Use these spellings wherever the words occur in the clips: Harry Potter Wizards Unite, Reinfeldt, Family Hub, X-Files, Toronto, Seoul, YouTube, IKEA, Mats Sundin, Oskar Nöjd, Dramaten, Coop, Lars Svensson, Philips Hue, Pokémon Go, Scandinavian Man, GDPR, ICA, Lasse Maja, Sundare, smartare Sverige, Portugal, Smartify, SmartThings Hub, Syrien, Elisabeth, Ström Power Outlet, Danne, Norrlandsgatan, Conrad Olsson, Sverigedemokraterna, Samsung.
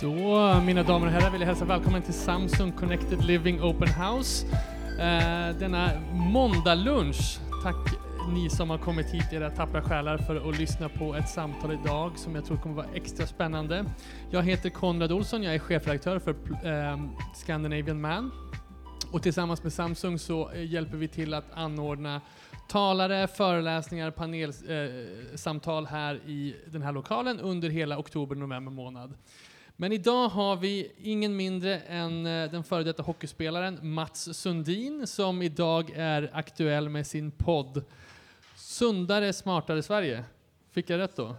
Då, mina damer och herrar, vill jag hälsa välkommen till Samsung Connected Living Open House. Denna måndag lunch. Tack ni som har kommit hit, era tappra själar, för att lyssna på ett samtal idag som jag tror kommer vara extra spännande. Jag heter Conrad Olsson, jag är chefredaktör för Scandinavian Man. Och tillsammans med Samsung så hjälper vi till att anordna talare, föreläsningar, panelsamtal här i den här lokalen under hela oktober-november månad. Men idag har vi ingen mindre än den före detta hockeyspelaren Mats Sundin som idag är aktuell med sin podd Sundare, smartare Sverige. Fick jag rätt då?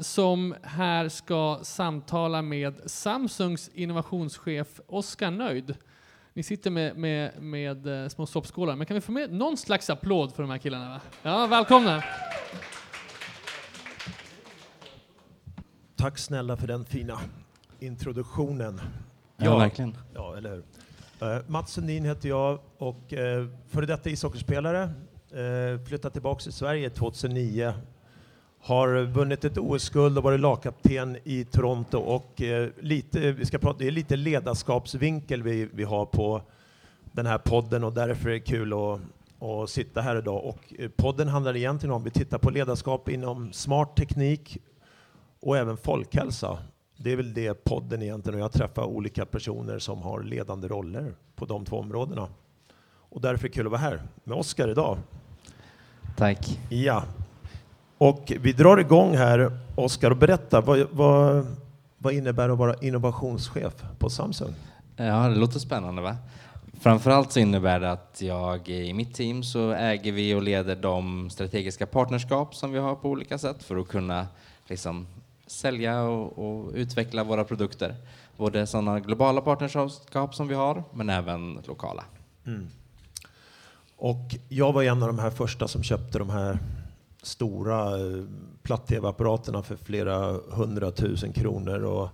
Som här ska samtala med Samsungs innovationschef Oskar Nöjd. Ni sitter med små soppskålar, men kan vi få med någon slags applåd för de här killarna? Va? Ja, välkomna! Tack snälla för den fina introduktionen. Ja, verkligen. Ja, eller hur? Mats Sundin heter jag och före detta ishockeyspelare. Flyttade tillbaka till Sverige 2009. Har vunnit ett OS-guld och varit lagkapten i Toronto. Och det är lite ledarskapsvinkel vi har på den här podden. Och därför är det kul att sitta här idag. Och podden handlar egentligen om, vi tittar på ledarskap inom smart teknik och även folkhälsa. Det är väl det podden egentligen. Och jag träffar olika personer som har ledande roller på de två områdena. Och därför är det kul att vara här med Oskar idag. Tack. Ja. Och vi drar igång här, Oskar, och berätta. Vad innebär att vara innovationschef på Samsung? Ja, det låter spännande, va? Framförallt så innebär det att jag i mitt team så äger vi och leder de strategiska partnerskap som vi har på olika sätt för att kunna liksom sälja och utveckla våra produkter. Både sådana globala partnerskap som vi har, men även lokala. Mm. Och jag var en av de här första som köpte de här stora platt-tv-apparaterna för flera 100 000 kronor och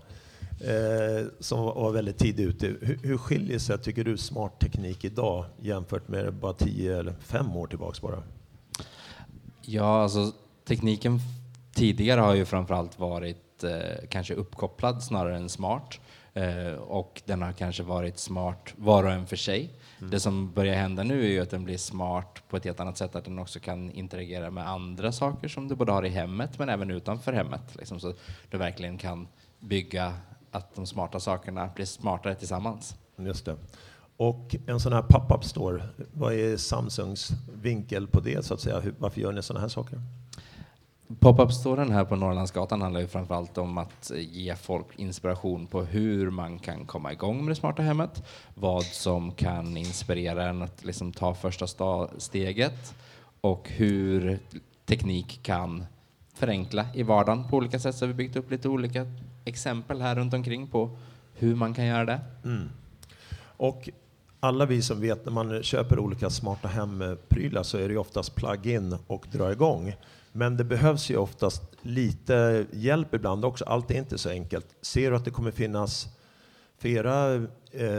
som var väldigt tidigt ute. Hur skiljer sig, tycker du, smart teknik idag jämfört med bara 10 eller 5 år tillbaka bara? Ja, alltså tekniken tidigare har ju framförallt varit kanske uppkopplad snarare än smart. Och den har kanske varit smart var och en för sig. Mm. Det som börjar hända nu är ju att den blir smart på ett helt annat sätt, att den också kan interagera med andra saker som du både har i hemmet men även utanför hemmet. Liksom, så du verkligen kan bygga att de smarta sakerna blir smartare tillsammans. Just det. Och en sån här pop-up store, vad är Samsungs vinkel på det så att säga? Varför gör ni såna här saker? Pop-up-storen här på Norrlandsgatan handlar ju framförallt om att ge folk inspiration på hur man kan komma igång med det smarta hemmet. Vad som kan inspirera en att liksom ta första steget. Och hur teknik kan förenkla i vardagen på olika sätt. Så vi har byggt upp lite olika exempel här runt omkring på hur man kan göra det. Mm. Och alla vi som vet, när man köper olika smarta hemprylar så är det ju oftast plug-in och dra igång. Men det behövs ju oftast lite hjälp ibland också. Allt är inte så enkelt. Ser du att det kommer finnas flera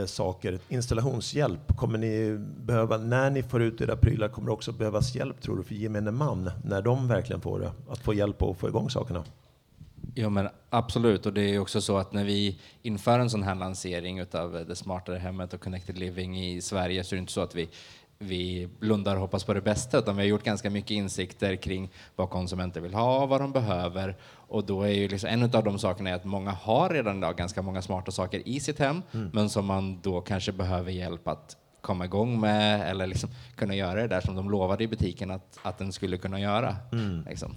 saker? Installationshjälp kommer ni behöva. När ni får ut era prylar kommer det också behövas hjälp, tror du, för gemene man. När de verkligen får det. Att få hjälp och få igång sakerna. Ja, men absolut. Och det är också så att när vi inför en sån här lansering av det smartare hemmet och Connected Living i Sverige så är det inte så att vi blundar och hoppas på det bästa, utan vi har gjort ganska mycket insikter kring vad konsumenter vill ha, vad de behöver, och då är ju liksom en av de sakerna är att många har redan idag ganska många smarta saker i sitt hem, men som man då kanske behöver hjälp att komma igång med eller liksom kunna göra det där som de lovade i butiken att den skulle kunna göra. Mm. Liksom.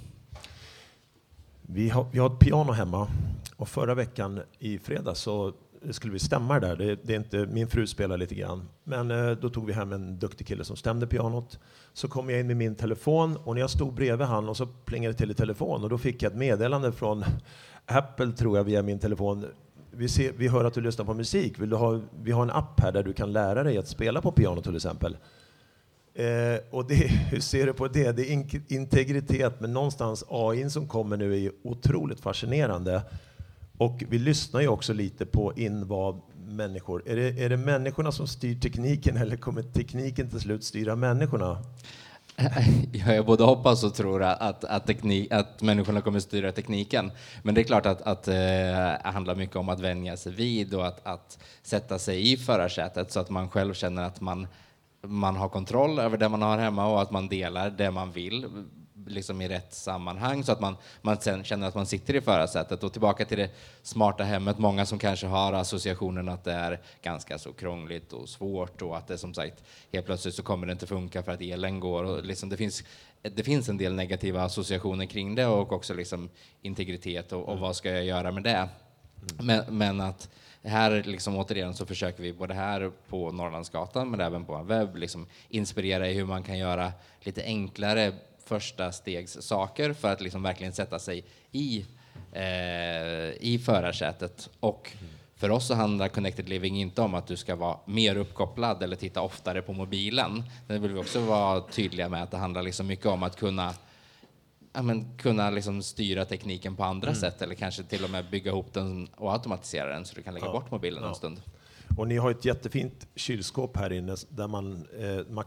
Vi har ett piano hemma och förra veckan i fredag så skulle vi stämma där. Det är inte, min fru spelar lite grann. Men då tog vi hem en duktig kille som stämde pianot. Så kom jag in med min telefon och när jag stod bredvid han och så plingade det till i telefon och då fick jag ett meddelande från Apple, tror jag, via min telefon. Vi hör att du lyssnar på musik. Vi har en app här där du kan lära dig att spela på piano till exempel. Och hur ser du på det? Det är integritet, men någonstans AI som kommer nu är otroligt fascinerande. Och vi lyssnar ju också lite på vad människor... Är det människorna som styr tekniken eller kommer tekniken till slut styra människorna? Ja, jag både hoppas och tror att människorna kommer styra tekniken. Men det är klart att handlar mycket om att vänja sig vid och att sätta sig i förarsätet så att man själv känner att man har kontroll över det man har hemma och att man delar det man vill liksom i rätt sammanhang så att man sen känner att man sitter i förarsätet. Och tillbaka till det smarta hemmet. Många som kanske har associationen att det är ganska så krångligt och svårt och att det som sagt helt plötsligt så kommer det inte funka för att elen går. Och liksom det finns en del negativa associationer kring det och också liksom integritet och vad ska jag göra med det. Men att här liksom återigen så försöker vi både här på Norrlandsgatan men även på en webb liksom inspirera i hur man kan göra lite enklare första stegs saker för att liksom verkligen sätta sig i förarsätet. Och för oss så handlar Connected Living inte om att du ska vara mer uppkopplad eller titta oftare på mobilen. Det vill vi också vara tydliga med att det handlar liksom mycket om att kunna liksom styra tekniken på andra sätt eller kanske till och med bygga ihop den och automatisera den så du kan lägga bort mobilen en stund. Och ni har ett jättefint kylskåp här inne där man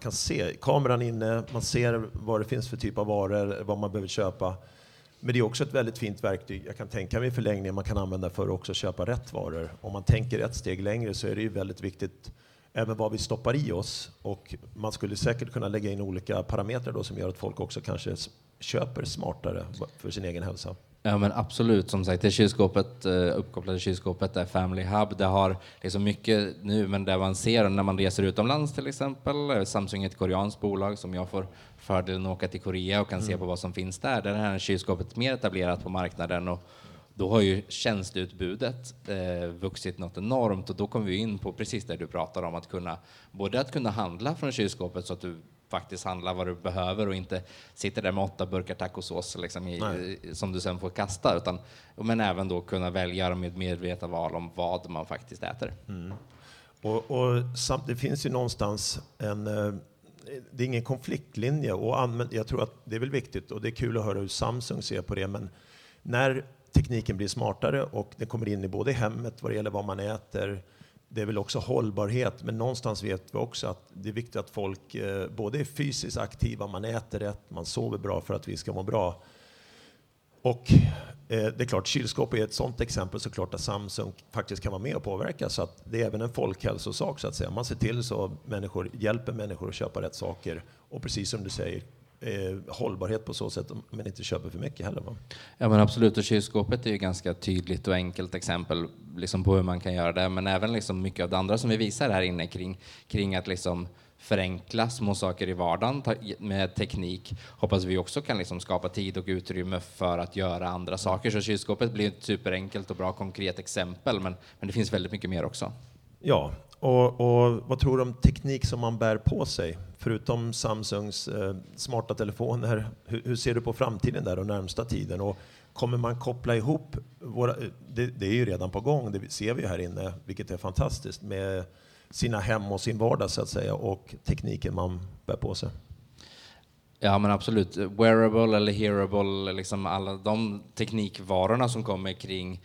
kan se kameran inne, man ser vad det finns för typ av varor, vad man behöver köpa. Men det är också ett väldigt fint verktyg. Jag kan tänka mig i förlängningen man kan använda för att också köpa rätt varor. Om man tänker ett steg längre så är det ju väldigt viktigt även vad vi stoppar i oss. Och man skulle säkert kunna lägga in olika parametrar då som gör att folk också kanske köper smartare för sin egen hälsa. Ja men absolut, som sagt, det kylskåpet, uppkopplade kylskåpet är Family Hub, det har liksom mycket nu men där man ser när man reser utomlands till exempel, Samsung är ett koreanskt bolag som jag får fördelen att åka till Korea och kan se på vad som finns där det här kylskåpet är mer etablerat på marknaden och då har ju tjänstutbudet vuxit något enormt och då kommer vi in på precis det du pratar om, att kunna både att kunna handla från kylskåpet så att du faktiskt handla vad du behöver och inte sitter där med 8 burkar tacosås liksom som du sen får kasta utan, men även då kunna välja med medvetna val om vad man faktiskt äter. Mm. Och samtidigt finns ju någonstans det är ingen konfliktlinje och jag tror att det är väl viktigt och det är kul att höra hur Samsung ser på det, men när tekniken blir smartare och den kommer in i både hemmet vad det gäller vad man äter. Det är väl också hållbarhet, men någonstans vet vi också att det är viktigt att folk både är fysiskt aktiva, man äter rätt, man sover bra för att vi ska må bra. Och det är klart, kylskåp är ett sådant exempel såklart att Samsung faktiskt kan vara med och påverka så att det är även en folkhälsosak så att säga. Man ser till så människor hjälper människor att köpa rätt saker och precis som du säger, hållbarhet på så sätt men inte köper för mycket heller va? Ja men absolut och kylskåpet är ju ganska tydligt och enkelt exempel liksom på hur man kan göra det men även liksom mycket av det andra som vi visar här inne kring att liksom förenkla små saker i vardagen med teknik hoppas vi också kan liksom skapa tid och utrymme för att göra andra saker så kylskåpet blir ett superenkelt och bra konkret exempel men det finns väldigt mycket mer också. Ja. Och vad tror du om teknik som man bär på sig? Förutom Samsungs smarta telefoner, hur ser du på framtiden där och närmsta tiden? Och kommer man koppla ihop våra... Det är ju redan på gång, det ser vi här inne, vilket är fantastiskt, med sina hem och sin vardag så att säga och tekniken man bär på sig. Ja men absolut, wearable eller hearable, liksom alla de teknikvarorna som kommer kring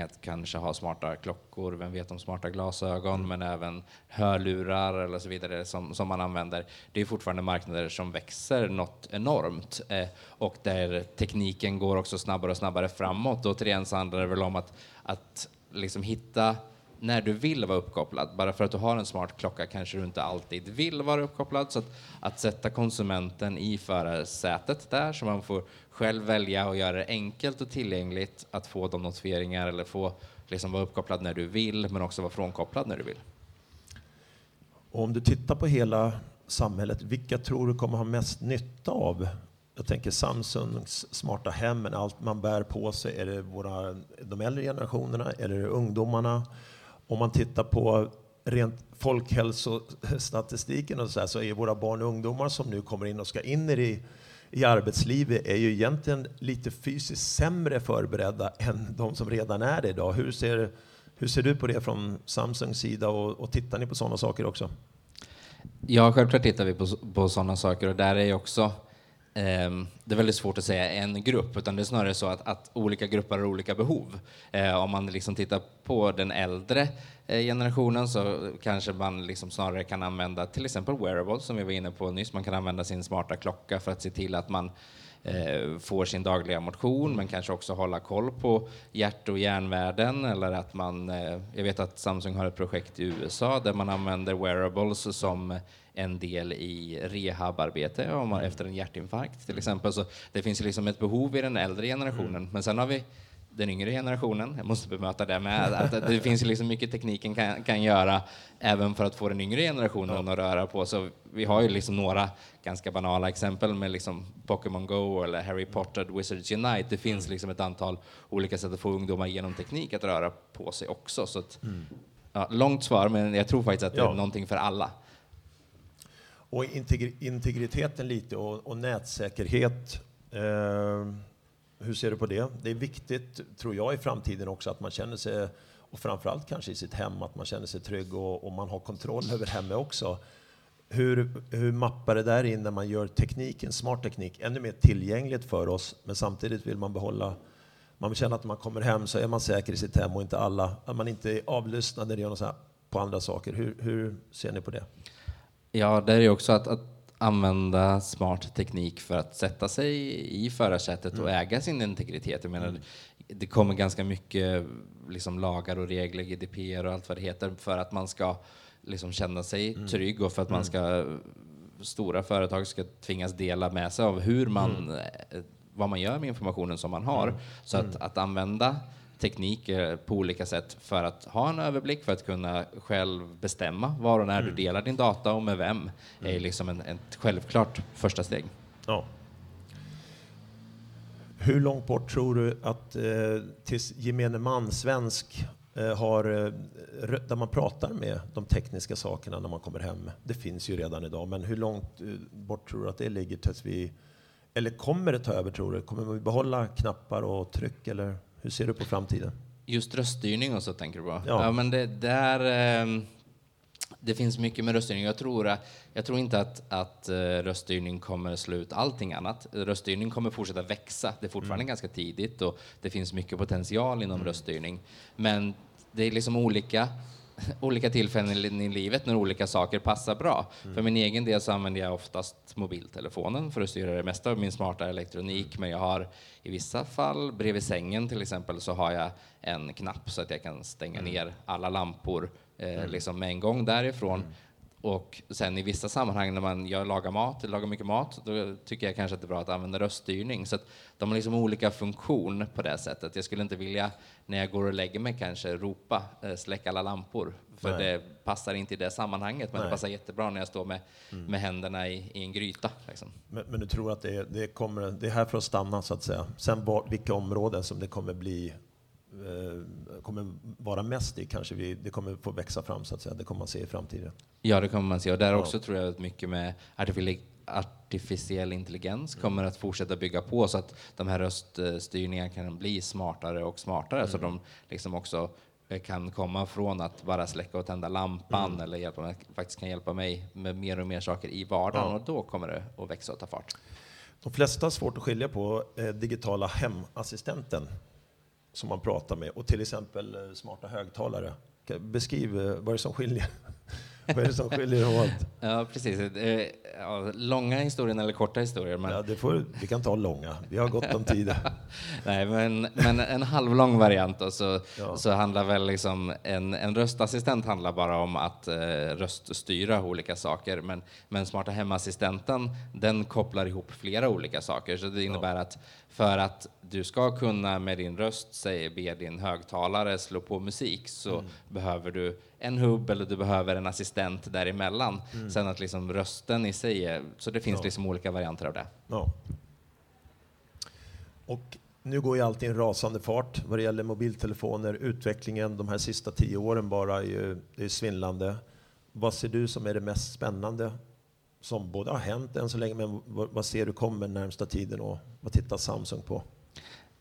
att kanske ha smarta klockor, vem vet om smarta glasögon men även hörlurar eller så vidare som man använder. Det är fortfarande marknader som växer något enormt och där tekniken går också snabbare och snabbare framåt och återigen så handlar det väl om att liksom hitta när du vill vara uppkopplad. Bara för att du har en smart klocka kanske du inte alltid vill vara uppkopplad. Så att sätta konsumenten i förarsätet där så man får själv välja och göra det enkelt och tillgängligt att få de notifieringar eller få liksom vara uppkopplad när du vill men också vara frånkopplad när du vill. Om du tittar på hela samhället, vilka tror du kommer ha mest nytta av? Jag tänker Samsungs smarta hem, men allt man bär på sig. Är det de äldre generationerna? Är det ungdomarna? Om man tittar på rent folkhälsostatistiken och så är våra barn och ungdomar som nu kommer in och ska in i arbetslivet är ju egentligen lite fysiskt sämre förberedda än de som redan är det idag. Hur ser du på det från Samsungs sida och tittar ni på sådana saker också? Ja, självklart tittar vi på sådana saker och där är ju också det är väldigt svårt att säga en grupp, utan det är snarare så att olika grupper har olika behov. Om man liksom tittar på den äldre generationen så kanske man liksom snarare kan använda till exempel wearables som vi var inne på nyss. Man kan använda sin smarta klocka för att se till att man får sin dagliga motion, men kanske också hålla koll på hjärt- och hjärnvärden, eller att man, jag vet att Samsung har ett projekt i USA där man använder wearables som en del i rehabarbete om man efter en hjärtinfarkt till exempel. Så det finns liksom ett behov i den äldre generationen, men sen har vi den yngre generationen. Jag måste bemöta det med att det finns liksom mycket tekniken kan göra även för att få den yngre generationen att röra på. Så vi har ju liksom några ganska banala exempel med liksom Pokémon Go eller Harry Potter Wizards Unite. Det finns liksom ett antal olika sätt att få ungdomar genom teknik att röra på sig också. Så att, långt svar, men jag tror faktiskt att det är någonting för alla. Och integriteten lite och nätsäkerhet. Hur ser du på det? Det är viktigt, tror jag, i framtiden också att man känner sig, och framförallt kanske i sitt hem, att man känner sig trygg och man har kontroll över hemmet också. Hur mappar det där in när man gör tekniken, smart teknik, ännu mer tillgängligt för oss, men samtidigt vill man behålla, man vill känna att när man kommer hem så är man säker i sitt hem och inte alla, att man inte är avlyssnad eller gör något så här på andra saker. Hur ser ni på det? Ja, det är ju också att använda smart teknik för att sätta sig i förarsätet och äga sin integritet. Jag menar, det kommer ganska mycket liksom lagar och regler, GDPR och allt vad det heter, för att man ska liksom känna sig trygg och för att man ska, stora företag ska tvingas dela med sig av hur man, vad man gör med informationen som man har. Så att använda teknik på olika sätt för att ha en överblick, för att kunna själv bestämma var och när du delar din data och med vem är liksom ett självklart första steg. Ja. Hur långt bort tror du att tills gemene man, svensk, har, där man pratar med de tekniska sakerna när man kommer hem? Det finns ju redan idag, men hur långt bort tror du att det ligger tills vi, eller kommer det ta över, tror du? Kommer vi behålla knappar och tryck, eller hur ser du på framtiden? Just röststyrning och så tänker du på. Ja, men det finns mycket med röststyrning. Jag tror inte att röststyrning kommer slå ut allting annat. Röststyrning kommer fortsätta växa. Det är fortfarande ganska tidigt och det finns mycket potential inom röststyrning. Men det är liksom olika tillfällen i livet när olika saker passar bra. För min egen del så använder jag oftast mobiltelefonen för att styra det mesta av min smarta elektronik, men jag har i vissa fall bredvid sängen till exempel så har jag en knapp så att jag kan stänga ner alla lampor liksom med en gång därifrån. Och sen i vissa sammanhang när jag lagar mycket mat, då tycker jag kanske att det är bra att använda röststyrning. Så att de har liksom olika funktion på det sättet. Jag skulle inte vilja, när jag går och lägger mig, kanske ropa släck alla lampor. För det passar inte i det sammanhanget, men det passar jättebra när jag står med händerna i en gryta. Liksom. Men du tror att det är här för att stanna, så att säga. Sen vilka områden som det kommer bli, kommer vara mest i, kanske det kommer få växa fram, så att säga. Det kommer man se i framtiden. Ja, det kommer man se, och där också tror jag att mycket med artificiell intelligens kommer att fortsätta bygga på, så att de här röststyrningarna kan bli smartare och smartare, så de liksom också kan komma från att bara släcka och tända lampan eller faktiskt kan hjälpa mig med mer och mer saker i vardagen, och då kommer det att växa och ta fart. De flesta har svårt att skilja på digitala hemassistenten som man pratar med, och till exempel smarta högtalare. Beskriv vad är det som skiljer. Vad är det som skiljer åt? Ja, precis. Långa historier eller korta historier. Men... Ja, vi kan ta långa. Vi har gott om tid. Nej, men en halvlång variant. Och så handlar väl liksom en röstassistent handlar bara om att röststyra olika saker. Men smarta hemassistenten, den kopplar ihop flera olika saker. Så det innebär att för att du ska kunna med din röst be din högtalare slå på musik, så behöver du en hubb eller du behöver en assistent däremellan. Sen att liksom rösten i sig så det finns liksom olika varianter av det. Ja. Och nu går ju allt i en rasande fart vad det gäller mobiltelefoner. Utvecklingen de här sista 10 åren bara är svindlande. Vad ser du som är det mest spännande som både har hänt än så länge, men vad ser du kommer närmsta tiden och vad tittar Samsung på?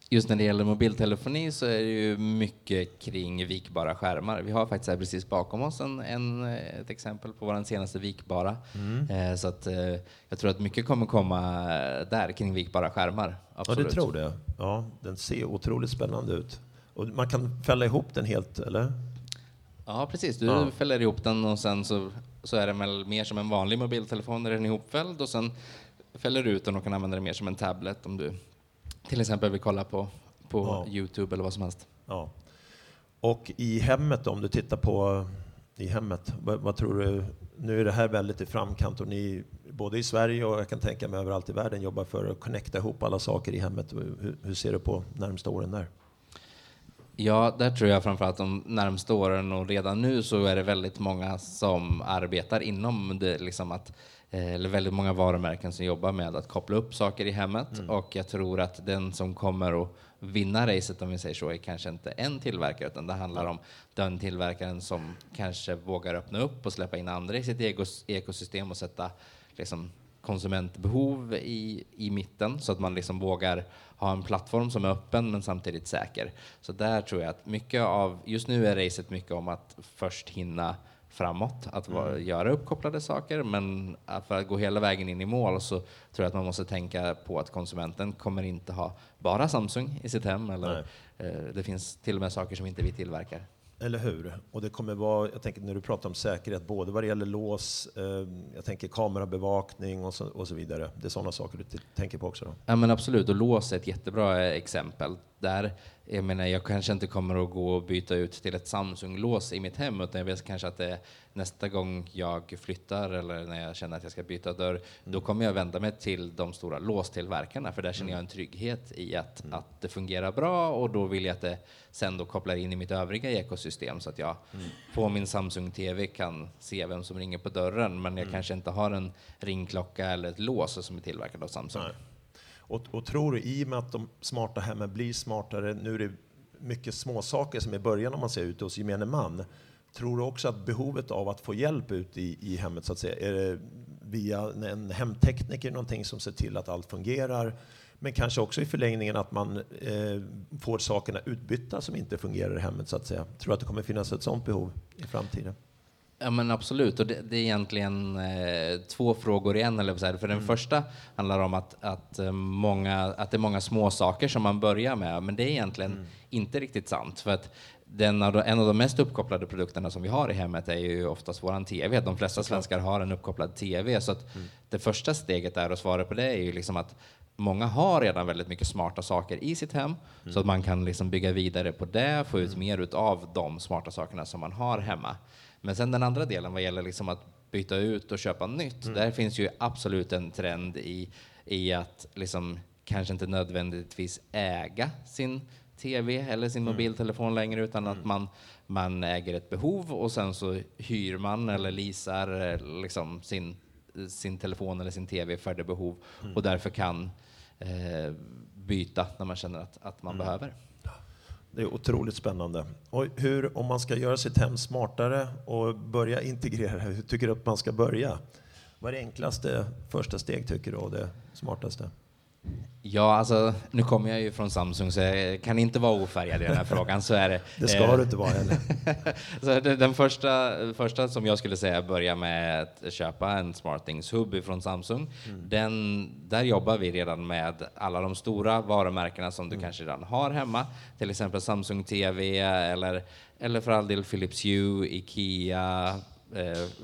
just när det gäller mobiltelefoni så är det ju mycket kring vikbara skärmar. Vi har faktiskt här precis bakom oss ett exempel på vår senaste vikbara. Så att, jag tror att mycket kommer komma där kring vikbara skärmar. Absolut. Ja, det tror jag. Ja, den ser otroligt spännande ut. Och man kan fälla ihop den helt, eller? Ja, precis. Du fäller ihop den och sen så är den väl mer som en vanlig mobiltelefon där den är ihopfälld. Och sen fäller du ut den och kan använda den mer som en tablet om du... Till exempel vi kollar på YouTube eller vad som helst. Ja. Och i hemmet då, om du tittar på i hemmet, vad tror du? Nu är det här väldigt i framkant och ni både i Sverige och jag kan tänka mig överallt i världen jobbar för att connecta ihop alla saker i hemmet. Hur ser du på närmsta åren där? Ja, där tror jag framförallt de närmsta åren och redan nu så är det väldigt många som arbetar inom det liksom att eller väldigt många varumärken som jobbar med att koppla upp saker i hemmet och jag tror att den som kommer att vinna racet om vi säger så är kanske inte en tillverkare utan det handlar om den tillverkaren som kanske vågar öppna upp och släppa in andra i sitt ekosystem och sätta liksom, konsumentbehov i mitten så att man liksom vågar ha en plattform som är öppen men samtidigt säker. Så där tror jag att mycket av, just nu är racet mycket om att först hinna framåt, att göra uppkopplade saker men för att gå hela vägen in i mål så tror jag att man måste tänka på att konsumenten kommer inte ha bara Samsung i sitt hem eller det finns till och med saker som inte vi tillverkar. Eller hur? Och det kommer vara, jag tänker när du pratar om säkerhet både vad det gäller lås, jag tänker kamerabevakning och så vidare. Det är sådana saker du tänker på också då? Ja men absolut och lås är ett jättebra exempel. Där, jag menar jag kanske inte kommer att gå och byta ut till ett Samsung-lås i mitt hem utan jag vet kanske att det, nästa gång jag flyttar eller när jag känner att jag ska byta dörr då kommer jag vända mig till de stora låstillverkarna för där känner jag en trygghet i att det fungerar bra och då vill jag att det sen då kopplar in i mitt övriga ekosystem så att jag på min Samsung-tv kan se vem som ringer på dörren men jag kanske inte har en ringklocka eller ett lås som är tillverkad av Samsung. Nej. Och tror du i och med att de smarta hemmen blir smartare, nu är det mycket små saker som i början om man ser ut hos gemene man, tror du också att behovet av att få hjälp ut i hemmet så att säga, är det via en hemtekniker någonting som ser till att allt fungerar men kanske också i förlängningen att man får sakerna utbytta som inte fungerar i hemmet så att säga. Tror du att det kommer finnas ett sådant behov i framtiden? Ja men absolut och det är egentligen två frågor i en eller så här. För den första handlar om att det är många små saker som man börjar med men det är egentligen inte riktigt sant för att en av de mest uppkopplade produkterna som vi har i hemmet är ju oftast våran tv. De flesta svenskar har en uppkopplad tv så att det första steget är att svara på det är ju liksom att många har redan väldigt mycket smarta saker i sitt hem så att man kan liksom bygga vidare på det och få ut mer av de smarta sakerna som man har hemma. Men sen den andra delen vad gäller liksom att byta ut och köpa nytt. Där finns ju absolut en trend i att liksom kanske inte nödvändigtvis äga sin tv eller sin mobiltelefon längre utan att man äger ett behov och sen så hyr man eller leasar liksom sin telefon eller sin tv för det behov och därför kan byta när man känner att man behöver. Det är otroligt spännande. Och om man ska göra sitt hem smartare och börja integrera, hur tycker du att man ska börja? Vad är det enklaste första steg tycker du och det smartaste? Ja, alltså nu kommer jag ju från Samsung så jag kan inte vara ofärgad i den här frågan. Så är det. Det ska du inte vara heller. Så den första som jag skulle säga börja med att köpa en SmartThings Hub från Samsung. Där jobbar vi redan med alla de stora varumärkena som du kanske redan har hemma. Till exempel Samsung TV eller för all del Philips Hue, IKEA,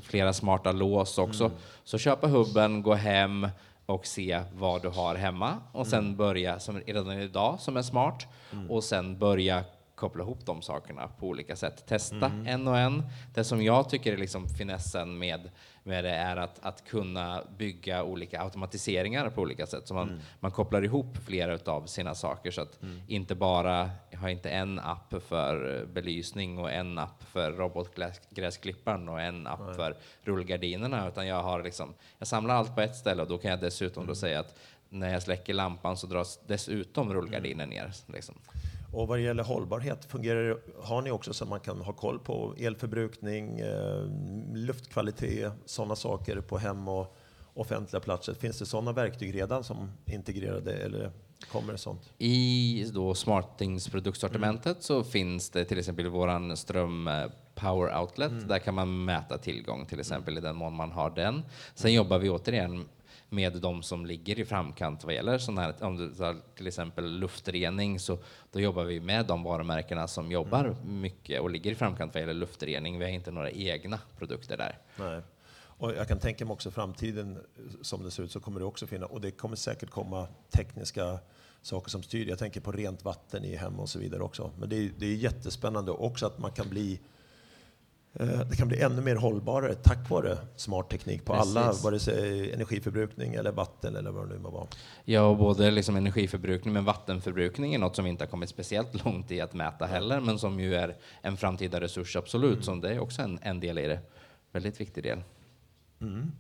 flera smarta lås också. Så köpa hubben, gå hem och se vad du har hemma och sen börja, som redan idag, som är smart och sen börja koppla ihop de sakerna på olika sätt. Testa en och en. Det som jag tycker är liksom finessen med det är att kunna bygga olika automatiseringar på olika sätt. Så man kopplar ihop flera av sina saker så att inte bara, jag har inte en app för belysning och en app för robotgräsklipparen och en app för rullgardinerna utan jag samlar allt på ett ställe och då kan jag dessutom då säga att när jag släcker lampan så dras dessutom rullgardinen ner. Liksom. Och vad det gäller hållbarhet, har ni också så att man kan ha koll på elförbrukning, luftkvalitet, sådana saker på hem och offentliga platser? Finns det sådana verktyg redan som integrerade eller kommer sånt. I då SmartThings produktsortimentet så finns det till exempel våran Ström Power Outlet. Där kan man mäta tillgång till exempel i den mån man har den. Sen jobbar vi återigen med de som ligger i framkant vad gäller sån här, om du tar till exempel luftrening, så då jobbar vi med de varumärkena som jobbar mycket och ligger i framkant vad gäller luftrening. Vi har inte några egna produkter där. Nej. Och jag kan tänka mig också framtiden som det ser ut, så kommer det också finnas, och det kommer säkert komma tekniska saker som styr. Jag tänker på rent vatten i hem och så vidare också. Men det är jättespännande också att man kan bli, det kan bli ännu mer hållbarare tack vare smart teknik på alla, vare sig energiförbrukning eller vatten eller vad det nu må vara. Ja, både liksom energiförbrukning, men vattenförbrukning är något som vi inte har kommit speciellt långt i att mäta heller, men som ju är en framtida resurs absolut, som det är också en del i det. Väldigt viktig del. Mm.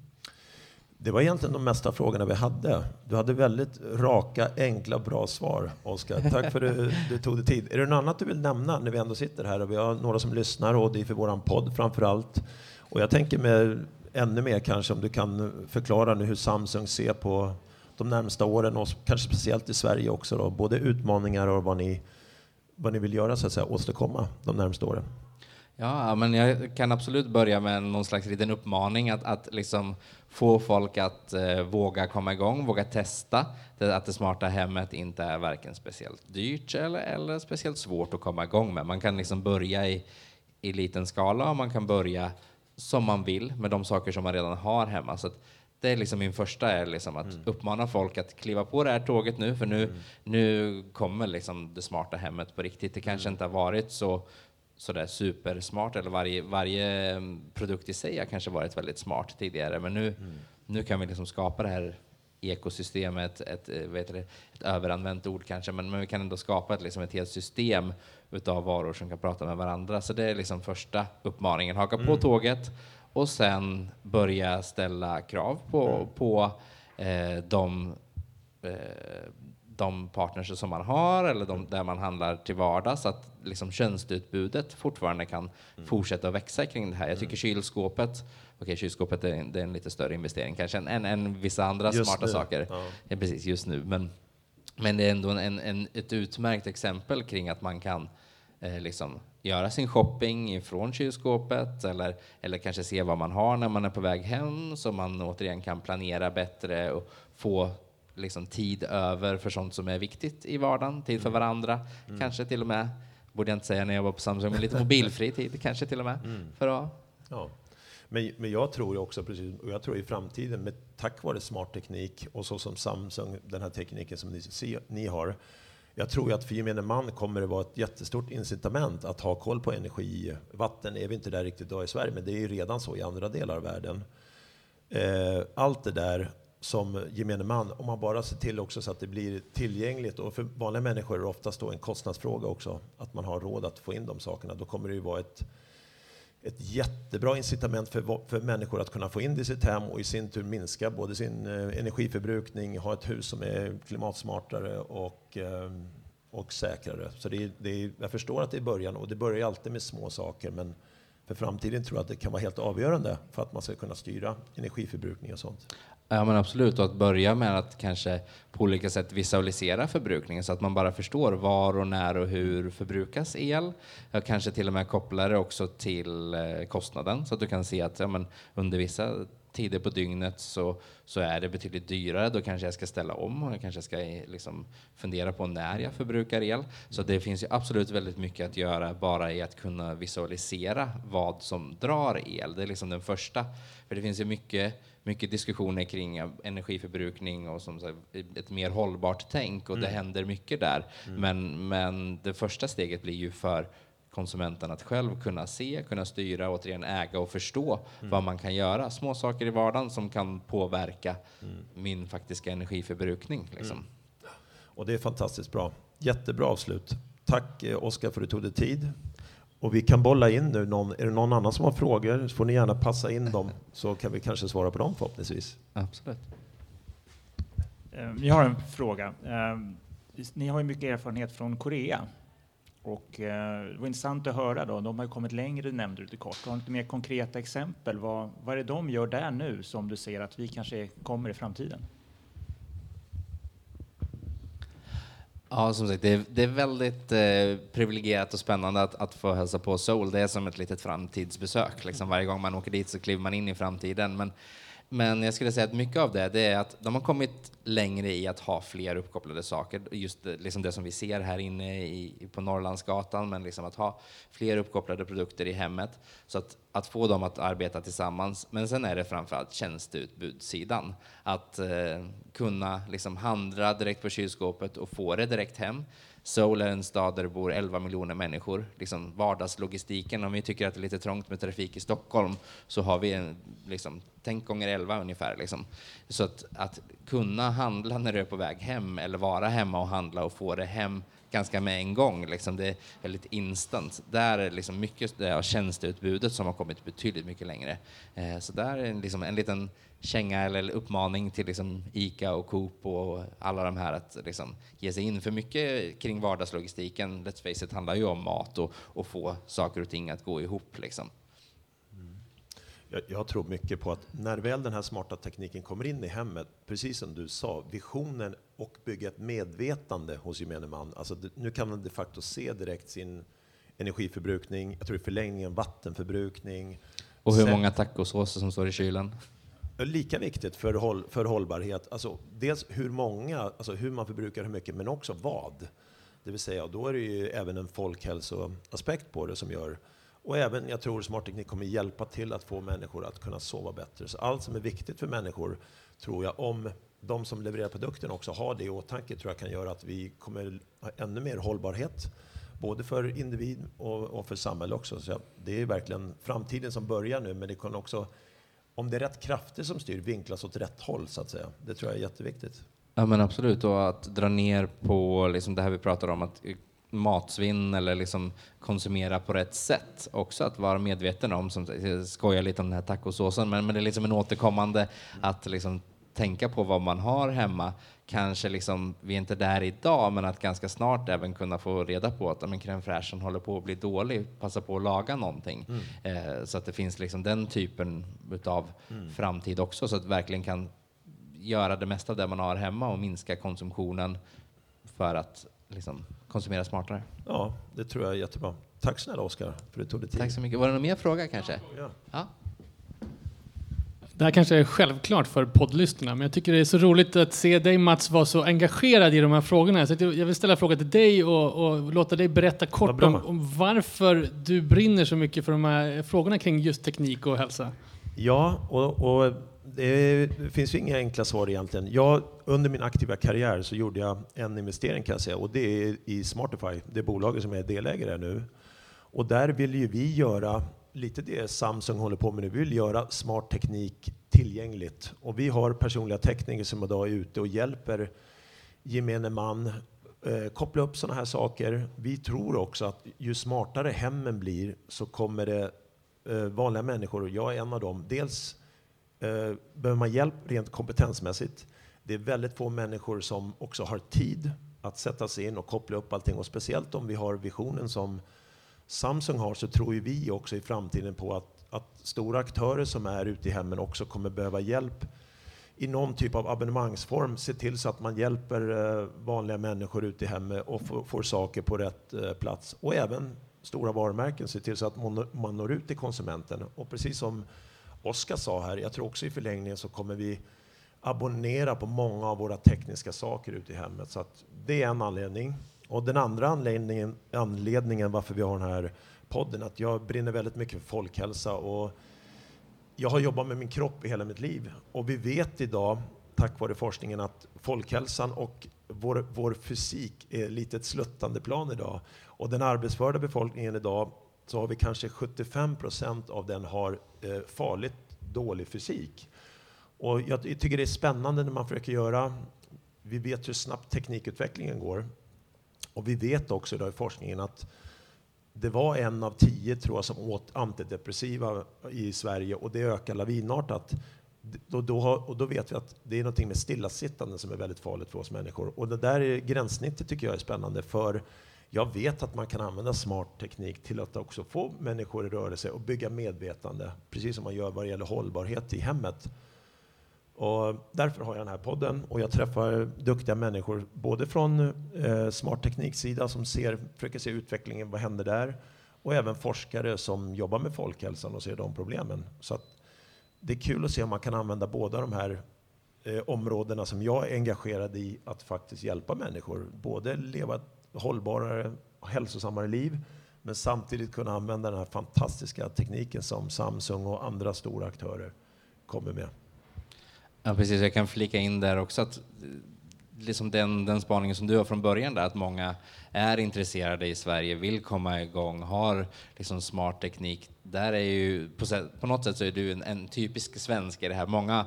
Det var egentligen de mesta frågorna vi hade. Du hade väldigt raka, enkla, bra svar, Oskar. Tack för att du tog dig tid. Är det något annat du vill nämna när vi ändå sitter här? Och vi har några som lyssnar, och det är för våran podd framförallt. Och jag tänker med ännu mer kanske om du kan förklara nu hur Samsung ser på de närmsta åren, och kanske speciellt i Sverige också då. Både utmaningar och vad ni vill göra, så att säga, åstadkomma de närmsta åren. Ja, men jag kan absolut börja med någon slags liten uppmaning att liksom få folk att våga komma igång, våga testa. Att det smarta hemmet inte är varken speciellt dyrt eller speciellt svårt att komma igång med. Man kan liksom börja i liten skala, och man kan börja som man vill med de saker som man redan har hemma. Så att det är liksom min första är liksom att uppmana folk att kliva på det här tåget nu, för nu kommer liksom det smarta hemmet på riktigt. Det kanske inte har varit så där supersmart, eller varje produkt i sig har kanske varit väldigt smart tidigare, men nu kan vi liksom skapa det här ekosystemet, ett överanvänt ord kanske, men vi kan ändå skapa ett helt system utav varor som kan prata med varandra. Så det är liksom första uppmaningen, haka på tåget, och sen börja ställa krav på de partners som man har, eller där man handlar till vardags, så att liksom tjänsteutbudet fortfarande kan fortsätta att växa kring det här. Jag tycker kylskåpet är en lite större investering kanske än vissa andra just smarta saker. Ja. Ja, precis, just nu. Men det är ändå ett utmärkt exempel kring att man kan liksom göra sin shopping ifrån kylskåpet, eller kanske se vad man har när man är på väg hem, så man återigen kan planera bättre och få liksom tid över för sånt som är viktigt i vardagen, tid för varandra, kanske till och med, borde jag inte säga när jag var på Samsung, men lite mobilfri tid kanske till och med för att... Ja. Men jag tror också precis, och jag tror i framtiden med tack vare smart teknik och så som Samsung, den här tekniken som ni har, jag tror att för gemene man kommer det vara ett jättestort incitament att ha koll på energi. Vatten är vi inte där riktigt idag i Sverige, men det är ju redan så i andra delar av världen. Allt det där som gemene man, om man bara ser till också så att det blir tillgängligt, och för vanliga människor är det oftast då en kostnadsfråga också, att man har råd att få in de sakerna, då kommer det ju vara ett jättebra incitament för människor att kunna få in det i sitt hem, och i sin tur minska både sin energiförbrukning, ha ett hus som är klimatsmartare och säkrare. Så jag förstår att det är början, och det börjar ju alltid med små saker, men för framtiden tror jag att det kan vara helt avgörande för att man ska kunna styra energiförbrukning och sånt. Ja, men absolut, och att börja med att kanske på olika sätt visualisera förbrukningen, så att man bara förstår var och när och hur förbrukas el. Jag kanske till och med kopplar det också till kostnaden, så att du kan se att under vissa tider på dygnet så är det betydligt dyrare, då kanske jag ska ställa om, och jag kanske ska liksom fundera på när jag förbrukar el. Så det finns ju absolut väldigt mycket att göra bara i att kunna visualisera vad som drar el. Det är liksom den första, för det finns ju mycket diskussioner kring energiförbrukning och som sagt, ett mer hållbart tänk, och det händer mycket där. Men det första steget blir ju för konsumenten att själv kunna se, kunna styra, återigen äga och förstå vad man kan göra. Små saker i vardagen som kan påverka min faktiska energiförbrukning. Liksom. Och det är fantastiskt bra. Jättebra avslut. Tack Oskar för att du tog dig tid. Och vi kan bolla in nu är det någon annan som har frågor, så får ni gärna passa in dem, så kan vi kanske svara på dem förhoppningsvis. Absolut. Jag har en fråga. Ni har ju mycket erfarenhet från Korea, och det var intressant att höra då. De har ju kommit längre, nämnde du lite kort. Har du lite mer konkreta exempel? Vad är det de gör där nu som du ser att vi kanske kommer i framtiden? Ja, som sagt, det är väldigt privilegierat och spännande att få hälsa på Seoul. Det är som ett litet framtidsbesök. Liksom. Varje gång man åker dit så kliver man in i framtiden. Men jag skulle säga att mycket av det är att de har kommit längre i att ha fler uppkopplade saker. Just liksom det som vi ser här inne på Norrlandsgatan, men liksom att ha fler uppkopplade produkter i hemmet. Så att få dem att arbeta tillsammans. Men sen är det framförallt tjänsteutbudssidan. Att kunna liksom handla direkt på kylskåpet och få det direkt hem. Seoul är en stad där det bor 11 miljoner människor. Liksom vardagslogistiken, om vi tycker att det är lite trångt med trafik i Stockholm så har vi en, liksom, tänk gånger 11 ungefär. Liksom. Så att kunna handla när du är på väg hem eller vara hemma och handla och få det hem ganska med en gång. Liksom, det är väldigt instant. Där är liksom mycket av tjänsteutbudet som har kommit betydligt mycket längre. Så där är liksom en liten känga eller uppmaning till liksom ICA och Coop och alla de här att liksom ge sig in för mycket kring vardagslogistiken. Let's face it, handlar ju om mat och få saker och ting att gå ihop. Liksom. Mm. Jag tror mycket på att när väl den här smarta tekniken kommer in i hemmet, precis som du sa, visionen och bygga ett medvetande hos gemene man. Alltså, nu kan man de facto se direkt sin energiförbrukning, jag tror i förlängningen vattenförbrukning. Och hur många tacosåser som står i kylen. Lika viktigt för hållbarhet, alltså dels hur många, alltså hur man förbrukar hur mycket, men också vad. Det vill säga, då är det ju även en folkhälsoaspekt på det som gör. Och även, jag tror smart teknik kommer hjälpa till att få människor att kunna sova bättre. Så allt som är viktigt för människor, tror jag, om de som levererar produkten också har det i åtanke, tror jag kan göra att vi kommer ha ännu mer hållbarhet. Både för individ och för samhälle också. Så det är verkligen framtiden som börjar nu, men det kan också, om det är rätt krafter som styr, vinklas åt rätt håll så att säga. Det tror jag är jätteviktigt. Ja, men absolut, och att dra ner på liksom det här vi pratar om, att matsvinn eller liksom konsumera på rätt sätt också, att vara medveten om, som skojar lite om den här tacosåsen, men det är liksom en återkommande att liksom tänka på vad man har hemma. Kanske liksom, vi är inte där idag, men att ganska snart även kunna få reda på att crème fraîchen håller på att bli dålig, passa på att laga någonting. Så att det finns liksom den typen av framtid också, så att verkligen kan göra det mesta av det man har hemma och minska konsumtionen för att liksom konsumera smartare. Ja, det tror jag är jättebra. Tack snälla Oskar för det tog det tid. Tack så mycket. Var det någon mer fråga kanske? Ja. Det här kanske är självklart för poddlyssnarna, men jag tycker det är så roligt att se dig, Mats, vara så engagerad i de här frågorna. Så jag vill ställa frågan till dig och låta dig berätta kort om varför du brinner så mycket för de här frågorna kring just teknik och hälsa. Ja, och det finns ju inga enkla svar egentligen. Under min aktiva karriär så gjorde jag en investering, kan jag säga, och det är i Smartify, det bolaget som jag är delägare nu. Och där vill ju vi göra lite det Samsung håller på med nu, vill göra smart teknik tillgängligt. Och vi har personliga tekniker som idag är ute och hjälper gemene man koppla upp sådana här saker. Vi tror också att ju smartare hemmen blir så kommer det vanliga människor, och jag är en av dem, dels behöver man hjälp rent kompetensmässigt. Det är väldigt få människor som också har tid att sätta sig in och koppla upp allting, och speciellt om vi har visionen som Samsung har, så tror ju vi också i framtiden på att stora aktörer som är ute i hemmen också kommer behöva hjälp i någon typ av abonnemangsform. Se till så att man hjälper vanliga människor ute i hemmen och får saker på rätt plats. Och även stora varumärken, se till så att man når ut till konsumenten. Och precis som Oskar sa här, jag tror också i förlängningen så kommer vi abonnera på många av våra tekniska saker ute i hemmet. Så att det är en anledning. Och den andra anledningen varför vi har den här podden, att jag brinner väldigt mycket för folkhälsa, och jag har jobbat med min kropp i hela mitt liv. Och vi vet idag, tack vare forskningen, att folkhälsan och vår fysik är lite ett sluttande plan idag. Och den arbetsföra befolkningen idag, så har vi kanske 75% av den har farligt dålig fysik. Och jag tycker det är spännande när man försöker göra, vi vet hur snabbt teknikutvecklingen går. Och vi vet också idag i forskningen att det var 1 av 10 tror jag som åt antidepressiva i Sverige, och det ökar lavinartat. Och då vet vi att det är någonting med stillasittande som är väldigt farligt för oss människor. Och det där gränssnittet tycker jag är spännande, för jag vet att man kan använda smart teknik till att också få människor i rörelse och bygga medvetande, precis som man gör vad det gäller hållbarhet i hemmet. Och därför har jag den här podden, och jag träffar duktiga människor både från smart tekniksida som försöker se utvecklingen, vad händer där, och även forskare som jobbar med folkhälsan och ser de problemen. Så att det är kul att se om man kan använda båda de här områdena som jag är engagerad i att faktiskt hjälpa människor. Både leva ett hållbarare och hälsosammare liv, men samtidigt kunna använda den här fantastiska tekniken som Samsung och andra stora aktörer kommer med. Ja, precis. Jag kan flika in där också att liksom den spaningen som du har från början där, att många är intresserade i Sverige, vill komma igång, har liksom smart teknik. Där är ju på något sätt så är du en typisk svensk i det här. Många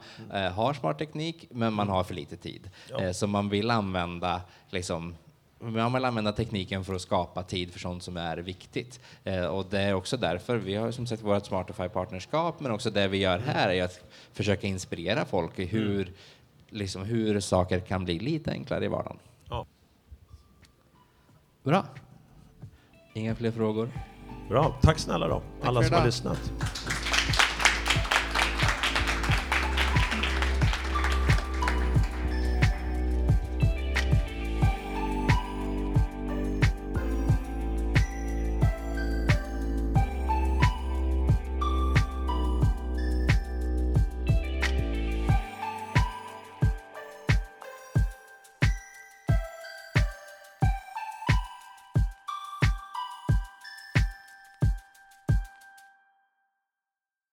har smart teknik, men man har för lite tid. Ja. Så man vill använda liksom... Man vill använda tekniken för att skapa tid för sånt som är viktigt. Och det är också därför vi har som sagt vårt Smartify-partnerskap, men också det vi gör här är att försöka inspirera folk i hur saker kan bli lite enklare i vardagen. Ja. Bra. Inga fler frågor? Bra. Tack snälla då. Alla som har lyssnat.